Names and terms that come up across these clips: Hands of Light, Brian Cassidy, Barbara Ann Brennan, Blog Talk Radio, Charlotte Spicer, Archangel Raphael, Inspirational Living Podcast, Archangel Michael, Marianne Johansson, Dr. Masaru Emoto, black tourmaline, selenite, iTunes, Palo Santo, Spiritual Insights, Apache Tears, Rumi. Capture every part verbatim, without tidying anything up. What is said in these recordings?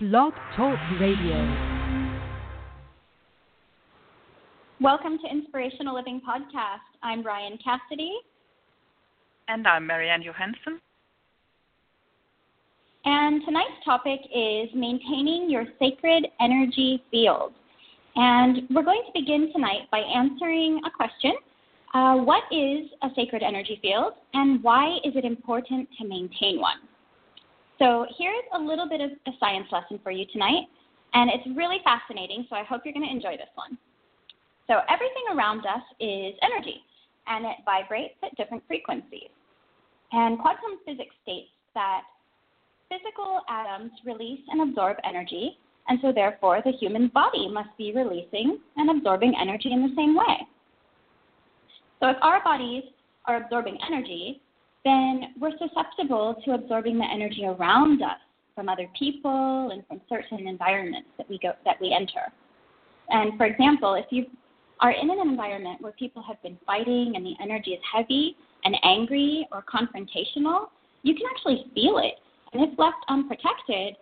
Blog Talk Radio. Welcome to Inspirational Living Podcast. I'm Brian Cassidy. And I'm Marianne Johansson. And tonight's topic is maintaining your sacred energy field. And we're going to begin tonight by answering a question. Uh, what is a sacred energy field, and why is it important to maintain one? So here's a little bit of a science lesson for you tonight, and it's really fascinating, so I hope you're going to enjoy this one. So everything around us is energy, and it vibrates at different frequencies. And quantum physics states that physical atoms release and absorb energy, and so therefore the human body must be releasing and absorbing energy in the same way. So if our bodies are absorbing energy, then we're susceptible to absorbing the energy around us from other people and from certain environments that we go that we enter. And for example, if you are in an environment where people have been fighting and the energy is heavy and angry or confrontational, you can actually feel it. And if left unprotected,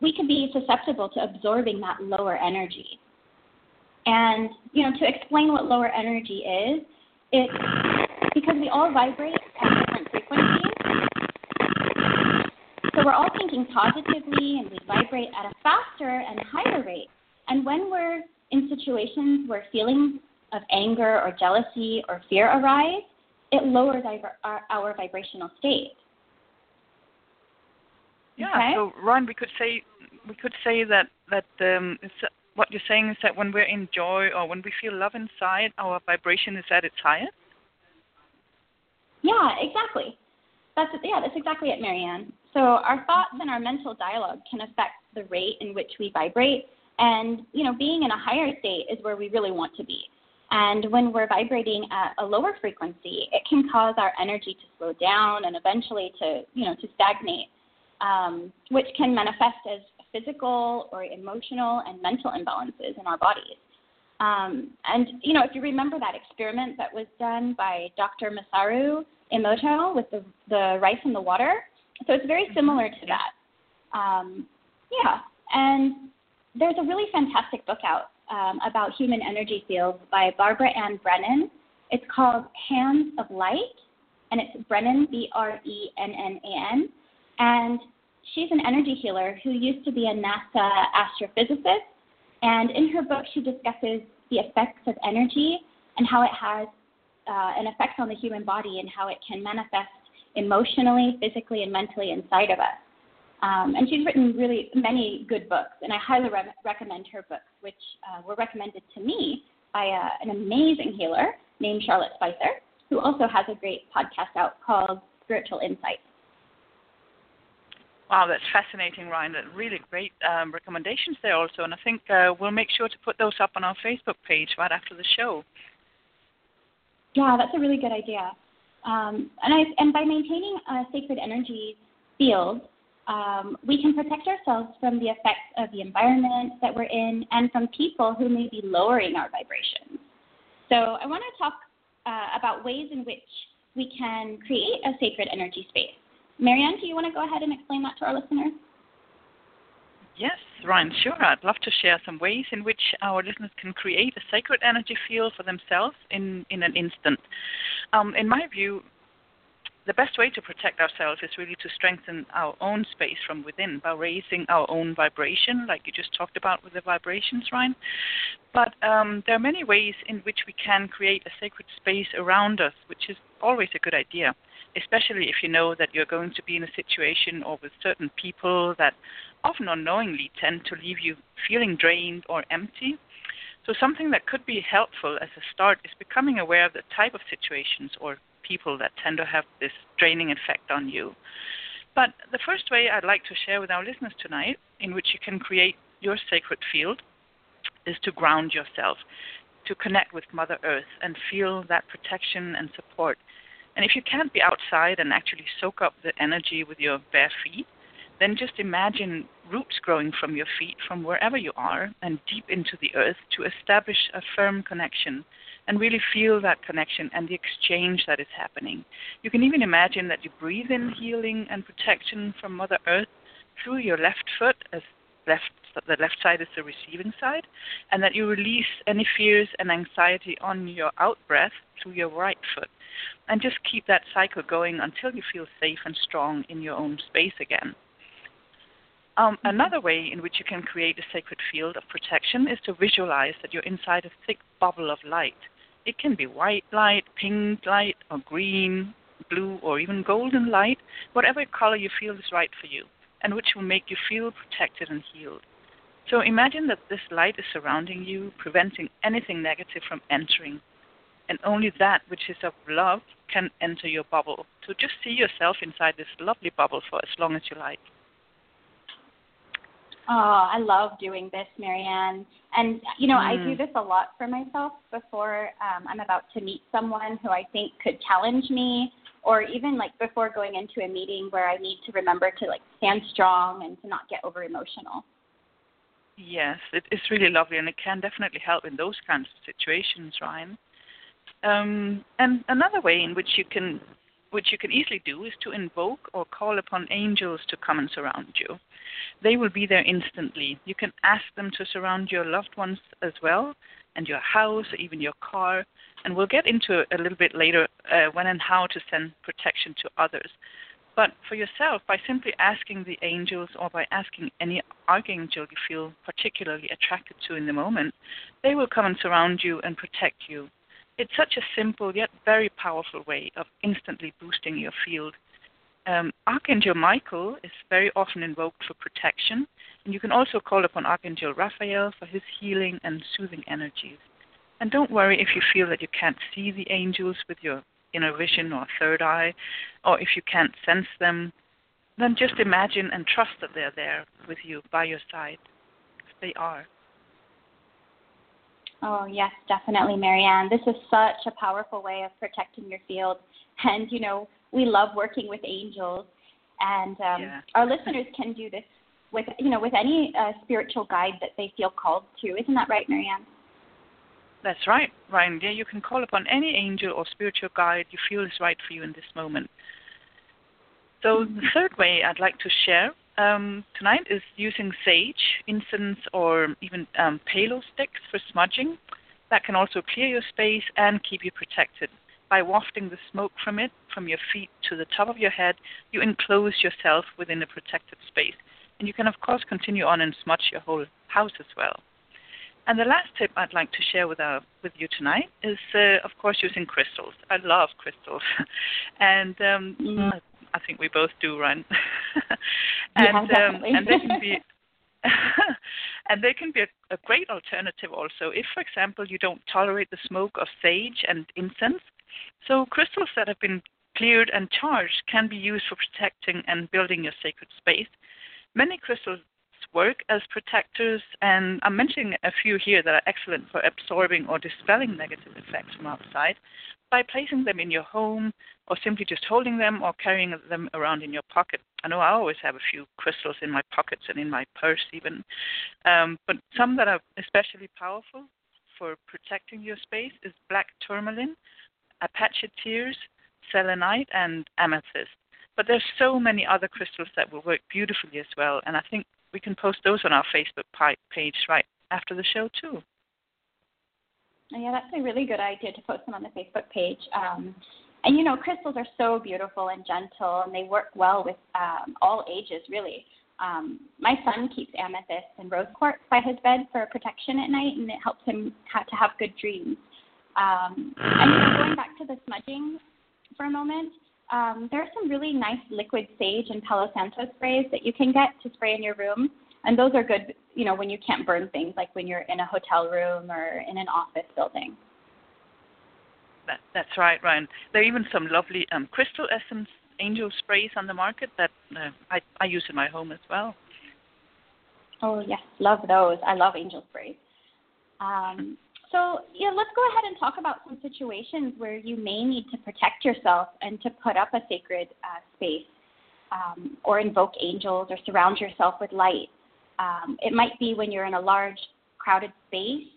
we can be susceptible to absorbing that lower energy. And, you know, to explain what lower energy is, it's because we all vibrate at different frequencies. So we're all thinking positively, and we vibrate at a faster and higher rate. And when we're in situations where feelings of anger or jealousy or fear arise, it lowers our, our vibrational state. Yeah. Okay? So, Ron, we could say we could say that that um, it's, uh, what you're saying is that when we're in joy or when we feel love inside, our vibration is at its highest. Yeah, exactly. That's yeah, that's exactly it, Marianne. So our thoughts and our mental dialogue can affect the rate in which we vibrate. And, you know, being in a higher state is where we really want to be. And when we're vibrating at a lower frequency, it can cause our energy to slow down and eventually to, you know, to stagnate, um, which can manifest as physical or emotional and mental imbalances in our bodies. Um, and, you know, if you remember that experiment that was done by Doctor Masaru Emoto with the, the rice in the water, so it's very similar to that. Um, yeah, and there's a really fantastic book out um, about human energy fields by Barbara Ann Brennan. It's called Hands of Light, and it's Brennan, B R E N N A N, and she's an energy healer who used to be a NASA astrophysicist. And in her book, she discusses the effects of energy and how it has uh, an effect on the human body and how it can manifest emotionally, physically, and mentally inside of us. Um, and she's written really many good books, and I highly re- recommend her books, which uh, were recommended to me by uh, an amazing healer named Charlotte Spicer, who also has a great podcast out called Spiritual Insights. Wow, that's fascinating, Ryan. That's really great um, recommendations there also. And I think uh, we'll make sure to put those up on our Facebook page right after the show. Yeah, that's a really good idea. Um, and, I, and by maintaining a sacred energy field, um, we can protect ourselves from the effects of the environment that we're in and from people who may be lowering our vibrations. So I want to talk uh, about ways in which we can create a sacred energy space. Marianne, do you want to go ahead and explain that to our listeners? Yes, Ryan, sure. I'd love to share some ways in which our listeners can create a sacred energy field for themselves in, in an instant. Um, in my view, the best way to protect ourselves is really to strengthen our own space from within by raising our own vibration, like you just talked about with the vibrations, Ryan. But um, there are many ways in which we can create a sacred space around us, which is always a good idea, especially if you know that you're going to be in a situation or with certain people that often unknowingly tend to leave you feeling drained or empty. So something that could be helpful as a start is becoming aware of the type of situations or people that tend to have this draining effect on you. But the first way I'd like to share with our listeners tonight in which you can create your sacred field is to ground yourself, to connect with Mother Earth and feel that protection and support. And if you can't be outside and actually soak up the energy with your bare feet, then just imagine roots growing from your feet from wherever you are and deep into the earth to establish a firm connection and really feel that connection and the exchange that is happening. You can even imagine that you breathe in healing and protection from Mother Earth through your left foot as left the left side is the receiving side, and that you release any fears and anxiety on your out-breath through your right foot. And just keep that cycle going until you feel safe and strong in your own space again. Um, another way in which you can create a sacred field of protection is to visualize that you're inside a thick bubble of light. It can be white light, pink light, or green, blue, or even golden light, whatever color you feel is right for you, and which will make you feel protected and healed. So imagine that this light is surrounding you, preventing anything negative from entering, and only that which is of love can enter your bubble. So just see yourself inside this lovely bubble for as long as you like. Oh, I love doing this, Marianne. And, you know, mm. I do this a lot for myself before um, I'm about to meet someone who I think could challenge me, or even, like, before going into a meeting where I need to remember to, like, stand strong and to not get over-emotional. Yes, it, it's really lovely, and it can definitely help in those kinds of situations, Ryan. Um, and another way in which you can... which you can easily do, is to invoke or call upon angels to come and surround you. They will be there instantly. You can ask them to surround your loved ones as well, and your house, or even your car, and we'll get into a little bit later uh, when and how to send protection to others. But for yourself, by simply asking the angels, or by asking any archangel you feel particularly attracted to in the moment, they will come and surround you and protect you. It's such a simple yet very powerful way of instantly boosting your field. Um, Archangel Michael is very often invoked for protection, and you can also call upon Archangel Raphael for his healing and soothing energies. And don't worry if you feel that you can't see the angels with your inner vision or third eye, or if you can't sense them, then just imagine and trust that they're there with you, by your side. They are. Oh, yes, definitely, Marianne. This is such a powerful way of protecting your field. And, you know, we love working with angels. And um, yeah. our listeners can do this with, you know, with any uh, spiritual guide that they feel called to. Isn't that right, Marianne? That's right, Ryan. Yeah, you can call upon any angel or spiritual guide you feel is right for you in this moment. So the third way I'd like to share Um, tonight is using sage, incense, or even um, palo sticks for smudging. That can also clear your space and keep you protected. By wafting the smoke from it, from your feet to the top of your head, you enclose yourself within a protected space. And you can, of course, continue on and smudge your whole house as well. And the last tip I'd like to share with our, with you tonight is, uh, of course, using crystals. I love crystals. and... Um, mm. I think we both do, Ryan. and, yeah, um, and they can be, and they can be a, a great alternative also if, for example, you don't tolerate the smoke of sage and incense. So crystals that have been cleared and charged can be used for protecting and building your sacred space. Many crystals work as protectors, and I'm mentioning a few here that are excellent for absorbing or dispelling negative effects from outside. By placing them in your home, or simply just holding them or carrying them around in your pocket. I know I always have a few crystals in my pockets and in my purse even, um, but some that are especially powerful for protecting your space is black tourmaline, Apache Tears, selenite, and amethyst. But there's so many other crystals that will work beautifully as well, and I think we can post those on our Facebook page right after the show too. Yeah, that's a really good idea to post them on the Facebook page. Um, and, you know, crystals are so beautiful and gentle, and they work well with um, all ages, really. Um, my son keeps amethyst and rose quartz by his bed for protection at night, and it helps him ha- to have good dreams. Um, and going back to the smudging for a moment, um, there are some really nice liquid sage and Palo Santo sprays that you can get to spray in your room. And those are good, you know, when you can't burn things, like when you're in a hotel room or in an office building. That, that's right, Ryan. There are even some lovely um, crystal essence angel sprays on the market that uh, I, I use in my home as well. Oh, yes, love those. I love angel sprays. Um, so, yeah, let's go ahead and talk about some situations where you may need to protect yourself and to put up a sacred uh, space um, or invoke angels or surround yourself with light. Um, it might be when you're in a large, crowded space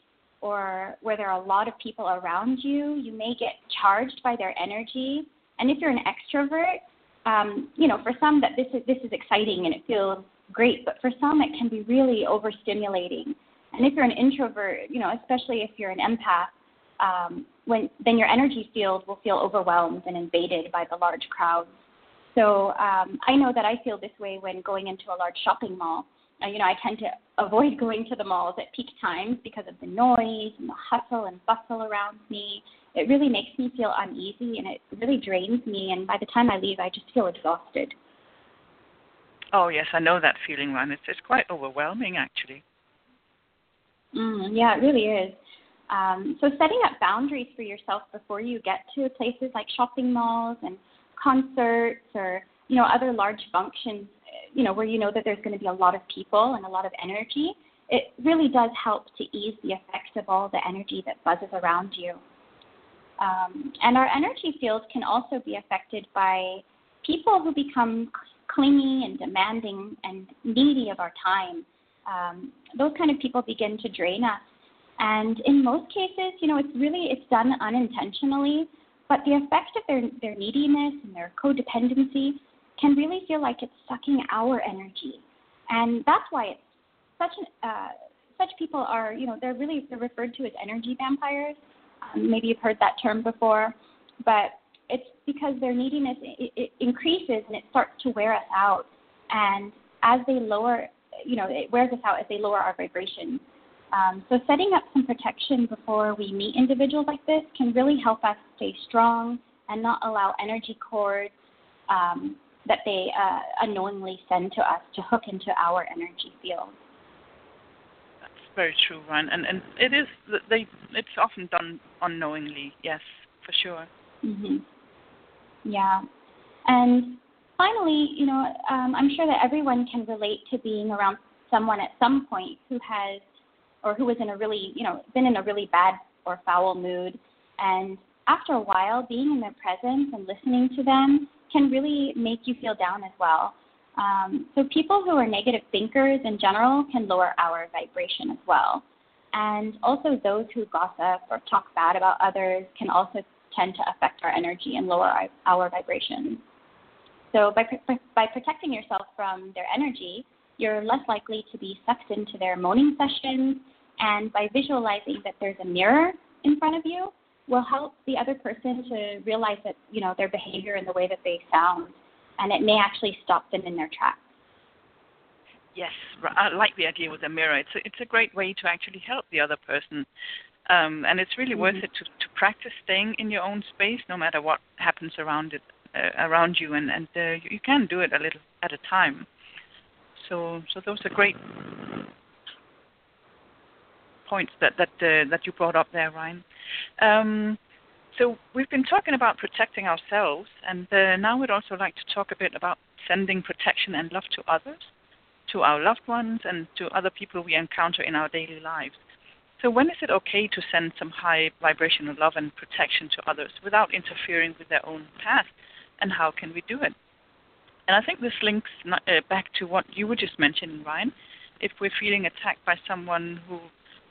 or where there are a lot of people around you. You may get charged by their energy. And if you're an extrovert, um, you know, for some that this is this is exciting and it feels great, but for some it can be really overstimulating. And if you're an introvert, you know, especially if you're an empath, um, when then your energy field will feel overwhelmed and invaded by the large crowds. So um, I know that I feel this way when going into a large shopping mall. Uh, you know, I tend to avoid going to the malls at peak times because of the noise and the hustle and bustle around me. It really makes me feel uneasy, and it really drains me. And by the time I leave, I just feel exhausted. Oh, yes, I know that feeling, Ron. It's, it's quite overwhelming, actually. Mm, yeah, it really is. Um, so setting up boundaries for yourself before you get to places like shopping malls and concerts or, you know, other large functions, you know, where you know that there's going to be a lot of people and a lot of energy, it really does help to ease the effects of all the energy that buzzes around you. Um, and our energy field can also be affected by people who become clingy and demanding and needy of our time. Um, those kind of people begin to drain us. And in most cases, you know, it's really, it's done unintentionally, but the effect of their, their neediness and their codependency can really feel like it's sucking our energy. And that's why it's such an, uh, such people are, you know, they're really they're referred to as energy vampires. Um, maybe you've heard that term before, but it's because their neediness it, it increases and it starts to wear us out. And as they lower, you know, it wears us out as they lower our vibration. Um, so setting up some protection before we meet individuals like this can really help us stay strong and not allow energy cords um, that they uh, unknowingly send to us to hook into our energy field. That's very true, Ron. And and it is they it's often done unknowingly. Yes, for sure. Mhm. Yeah. And finally, you know, um, I'm sure that everyone can relate to being around someone at some point who has, or who was in a really, you know, been in a really bad or foul mood. And after a while, being in their presence and listening to them can really make you feel down as well. Um, so people who are negative thinkers in general can lower our vibration as well. And also those who gossip or talk bad about others can also tend to affect our energy and lower our, our vibration. So by, by protecting yourself from their energy, you're less likely to be sucked into their moaning sessions, and by visualizing that there's a mirror in front of you will help the other person to realize that, you know, their behavior and the way that they sound, and it may actually stop them in their tracks. Yes, I like the idea with the mirror. It's a, it's a great way to actually help the other person. Um, and it's really mm-hmm. worth it to, to practice staying in your own space no matter what happens around it. Uh, around you, and, and uh, you can do it a little at a time. So so those are great points that that, uh, that you brought up there, Ryan. Um, so we've been talking about protecting ourselves, and uh, now we'd also like to talk a bit about sending protection and love to others, to our loved ones, and to other people we encounter in our daily lives. So when is it okay to send some high vibrational love and protection to others without interfering with their own path? And how can we do it? And I think this links back to what you were just mentioning, Ryan. If we're feeling attacked by someone who,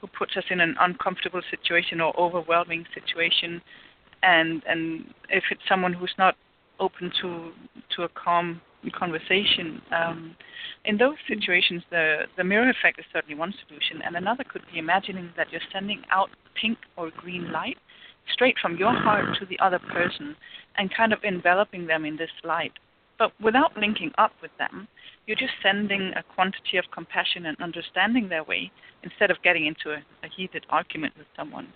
who puts us in an uncomfortable situation or overwhelming situation, and and if it's someone who's not open to to a calm conversation, um, in those situations, the, the mirror effect is certainly one solution, and another could be imagining that you're sending out pink or green light straight from your heart to the other person and kind of enveloping them in this light. But without linking up with them, you're just sending a quantity of compassion and understanding their way instead of getting into a, a heated argument with someone.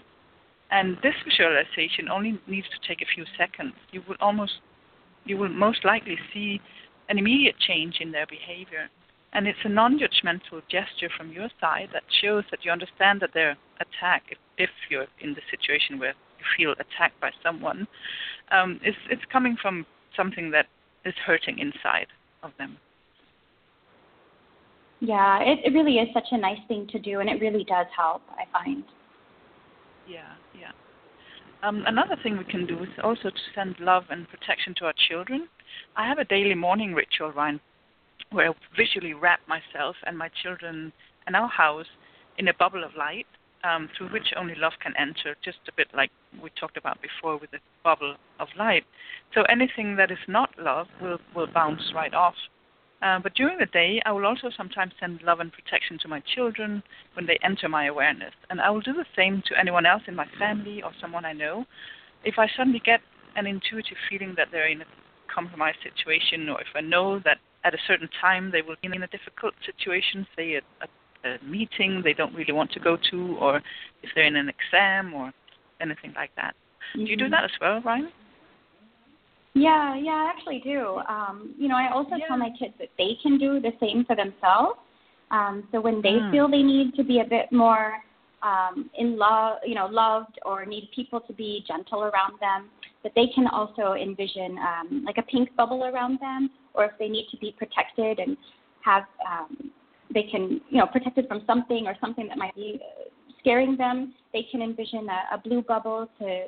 And this visualization only needs to take a few seconds. You will almost, you will most likely see an immediate change in their behavior. And it's a non-judgmental gesture from your side that shows that you understand that they're attacked if, if you're in the situation where you feel attacked by someone. Um, it's, it's coming from something that is hurting inside of them. Yeah, it, it really is such a nice thing to do, and it really does help, I find. Yeah, yeah. Um, another thing we can do is also to send love and protection to our children. I have a daily morning ritual, Ryan, where I visually wrap myself and my children and our house in a bubble of light um, through which only love can enter, just a bit like we talked about before with the bubble of light. So anything that is not love will, will bounce right off. Uh, but during the day, I will also sometimes send love and protection to my children when they enter my awareness. And I will do the same to anyone else in my family or someone I know. If I suddenly get an intuitive feeling that they're in a compromised situation, or if I know that at a certain time they will be in a difficult situation, say a, a, a meeting they don't really want to go to, or if they're in an exam or anything like that. Mm-hmm. Do you do that as well, Ryan? Yeah, yeah, I actually do. Um, you know, I also yeah. tell my kids that they can do the same for themselves. Um, so when they mm. feel they need to be a bit more um, in love, you know, loved, or need people to be gentle around them, that they can also envision um, like a pink bubble around them, or if they need to be protected and have, um, they can, you know, protected from something or something that might be scaring them, they can envision a, a blue bubble to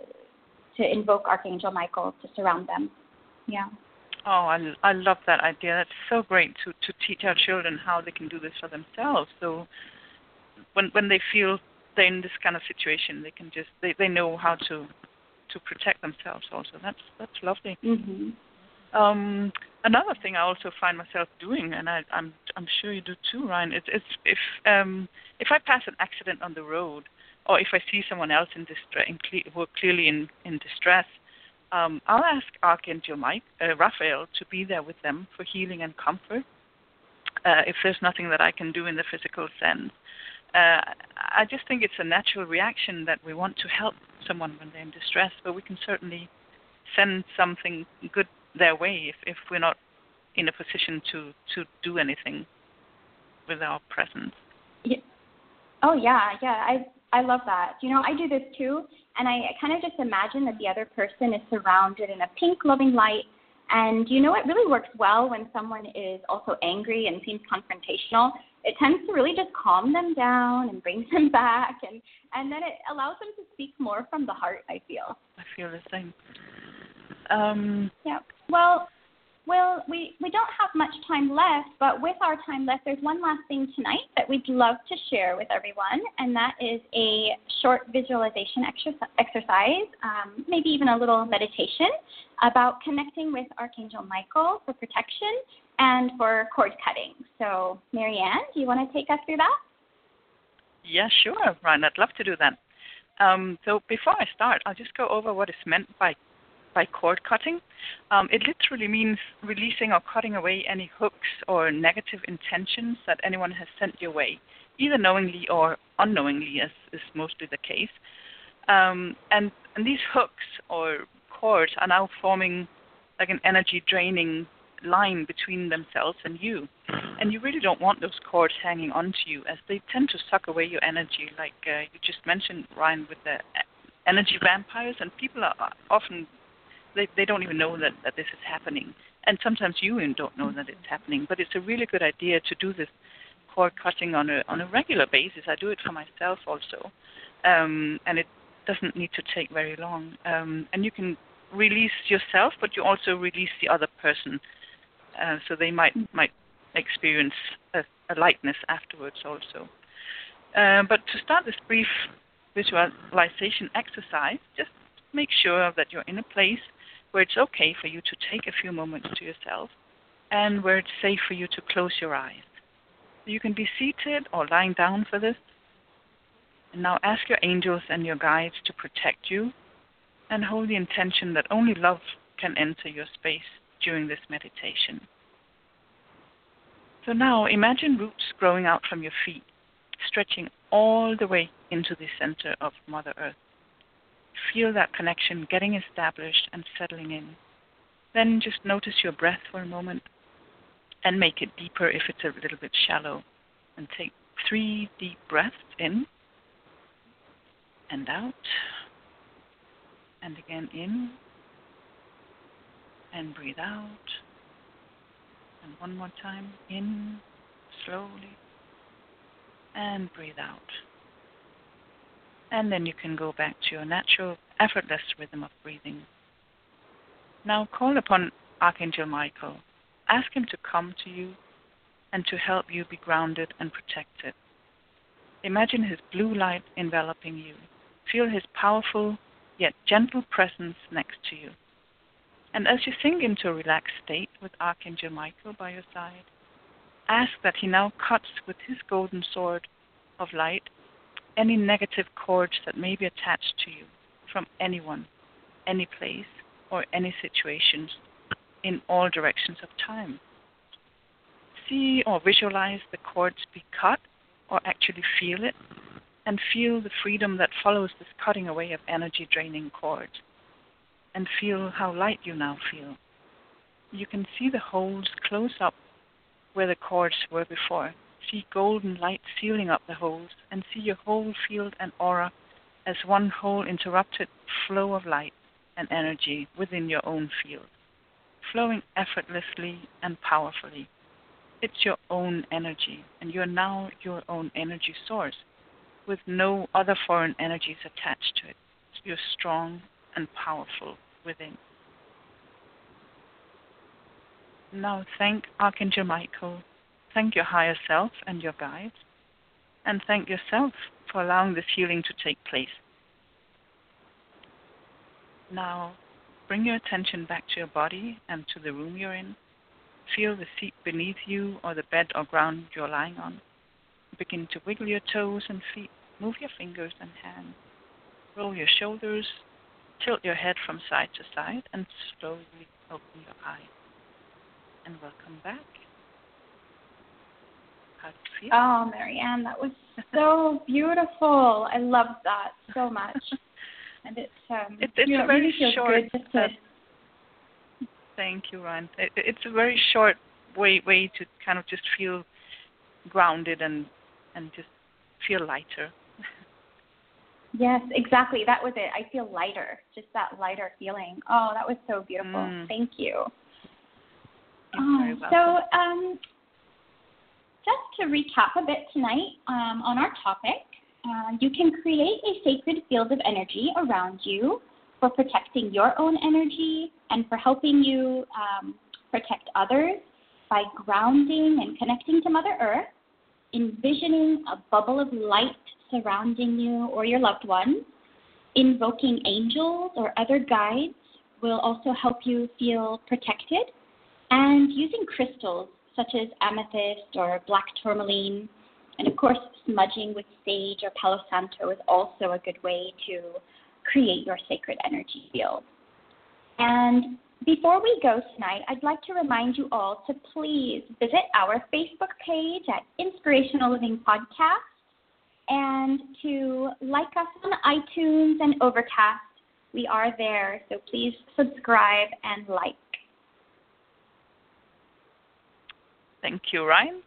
to invoke Archangel Michael to surround them. Yeah. Oh, I, I love that idea. That's so great to, to teach our children how they can do this for themselves. So when when they feel they're in this kind of situation, they can just, they, they know how to to protect themselves also. That's, that's lovely. Mm-hmm. Um, another thing I also find myself doing, and I, I'm I'm sure you do too, Ryan, it's, it's if um, if I pass an accident on the road, or if I see someone else in distra- in cle- who are clearly in, in distress, um, I'll ask Archangel Mike, uh, Raphael to be there with them for healing and comfort, uh, if there's nothing that I can do in the physical sense. Uh, I just think it's a natural reaction that we want to help someone when they're in distress, but we can certainly send something good their way if, if we're not in a position to, to do anything with our presence. Yeah. Oh, yeah, yeah. I I love that. You know, I do this too, and I kind of just imagine that the other person is surrounded in a pink loving light. And you know, it really works well when someone is also angry and seems confrontational. It tends to really just calm them down and bring them back, and, and then it allows them to speak more from the heart, I feel. I feel the same. Um, yeah. Well, well, we, we don't have much time left, but with our time left, there's one last thing tonight that we'd love to share with everyone, and that is a short visualization exercise, exercise um, maybe even a little meditation about connecting with Archangel Michael for protection and for cord cutting. So, Marianne, do you want to take us through that? Yeah, sure, Ryan. I'd love to do that. Um, so before I start, I'll just go over what is meant by by cord cutting. Um, it literally means releasing or cutting away any hooks or negative intentions that anyone has sent your way, either knowingly or unknowingly, as is mostly the case. Um, and, and these hooks or cords are now forming like an energy draining line between themselves and you. And you really don't want those cords hanging onto you, as they tend to suck away your energy, like uh, you just mentioned, Ryan, with the energy vampires, and people are often... They, they don't even know that, that this is happening. And sometimes you even don't know that it's happening. But it's a really good idea to do this cord cutting on a on a regular basis. I do it for myself also. Um, and it doesn't need to take very long. Um, and you can release yourself, but you also release the other person. Uh, so they might might experience a, a lightness afterwards also. Uh, but to start this brief visualization exercise, just make sure that you're in a place where it's okay for you to take a few moments to yourself, and where it's safe for you to close your eyes. You can be seated or lying down for this. And now ask your angels and your guides to protect you, and hold the intention that only love can enter your space during this meditation. So now imagine roots growing out from your feet, stretching all the way into the center of Mother Earth. Feel that connection getting established and settling in. Then just notice your breath for a moment and make it deeper if it's a little bit shallow. And take three deep breaths in and out, and again in, and breathe out. And one more time, in, slowly, and breathe out. And then you can go back to your natural, effortless rhythm of breathing. Now call upon Archangel Michael. Ask him to come to you and to help you be grounded and protected. Imagine his blue light enveloping you. Feel his powerful yet gentle presence next to you. And as you sink into a relaxed state with Archangel Michael by your side, ask that he now cuts with his golden sword of light any negative cords that may be attached to you from anyone, any place, or any situations in all directions of time. See or visualize the cords be cut, or actually feel it, and feel the freedom that follows this cutting away of energy-draining cords, and feel how light you now feel. You can see the holes close up where the cords were before. See golden light sealing up the holes, and see your whole field and aura as one whole interrupted flow of light and energy within your own field, flowing effortlessly and powerfully. It's your own energy, and you're now your own energy source, with no other foreign energies attached to it. You're strong and powerful within. Now thank Archangel Michael, thank your higher self and your guides, and thank yourself for allowing this healing to take place. Now, bring your attention back to your body and to the room you're in. Feel the seat beneath you or the bed or ground you're lying on. Begin to wiggle your toes and feet. Move your fingers and hands. Roll your shoulders. Tilt your head from side to side and slowly open your eyes. And welcome back. How do you feel? Oh, Marianne, that was so beautiful. I loved that so much. And it's, um, it, it's you know, a very really short. To... Thank you, Ryan. It, it's a very short way way to kind of just feel grounded and and just feel lighter. Yes, exactly. That was it. I feel lighter. Just that lighter feeling. Oh, that was so beautiful. Mm. Thank you. You're very welcome. So, um, just to recap a bit tonight um, on our topic. Uh, you can create a sacred field of energy around you for protecting your own energy and for helping you um, protect others by grounding and connecting to Mother Earth, envisioning a bubble of light surrounding you or your loved ones. Invoking angels or other guides will also help you feel protected, and using crystals such as amethyst or black tourmaline. And, of course, smudging with sage or Palo Santo is also a good way to create your sacred energy field. And before we go tonight, I'd like to remind you all to please visit our Facebook page at Inspirational Living Podcast and to like us on iTunes and Overcast. We are there, so please subscribe and like. Thank you, Ryan.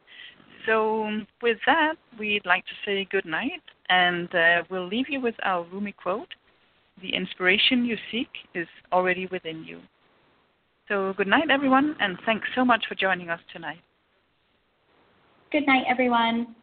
So with that, we'd like to say good night, and uh, we'll leave you with our Rumi quote, "The inspiration you seek is already within you." So good night, everyone, and thanks so much for joining us tonight. Good night, everyone.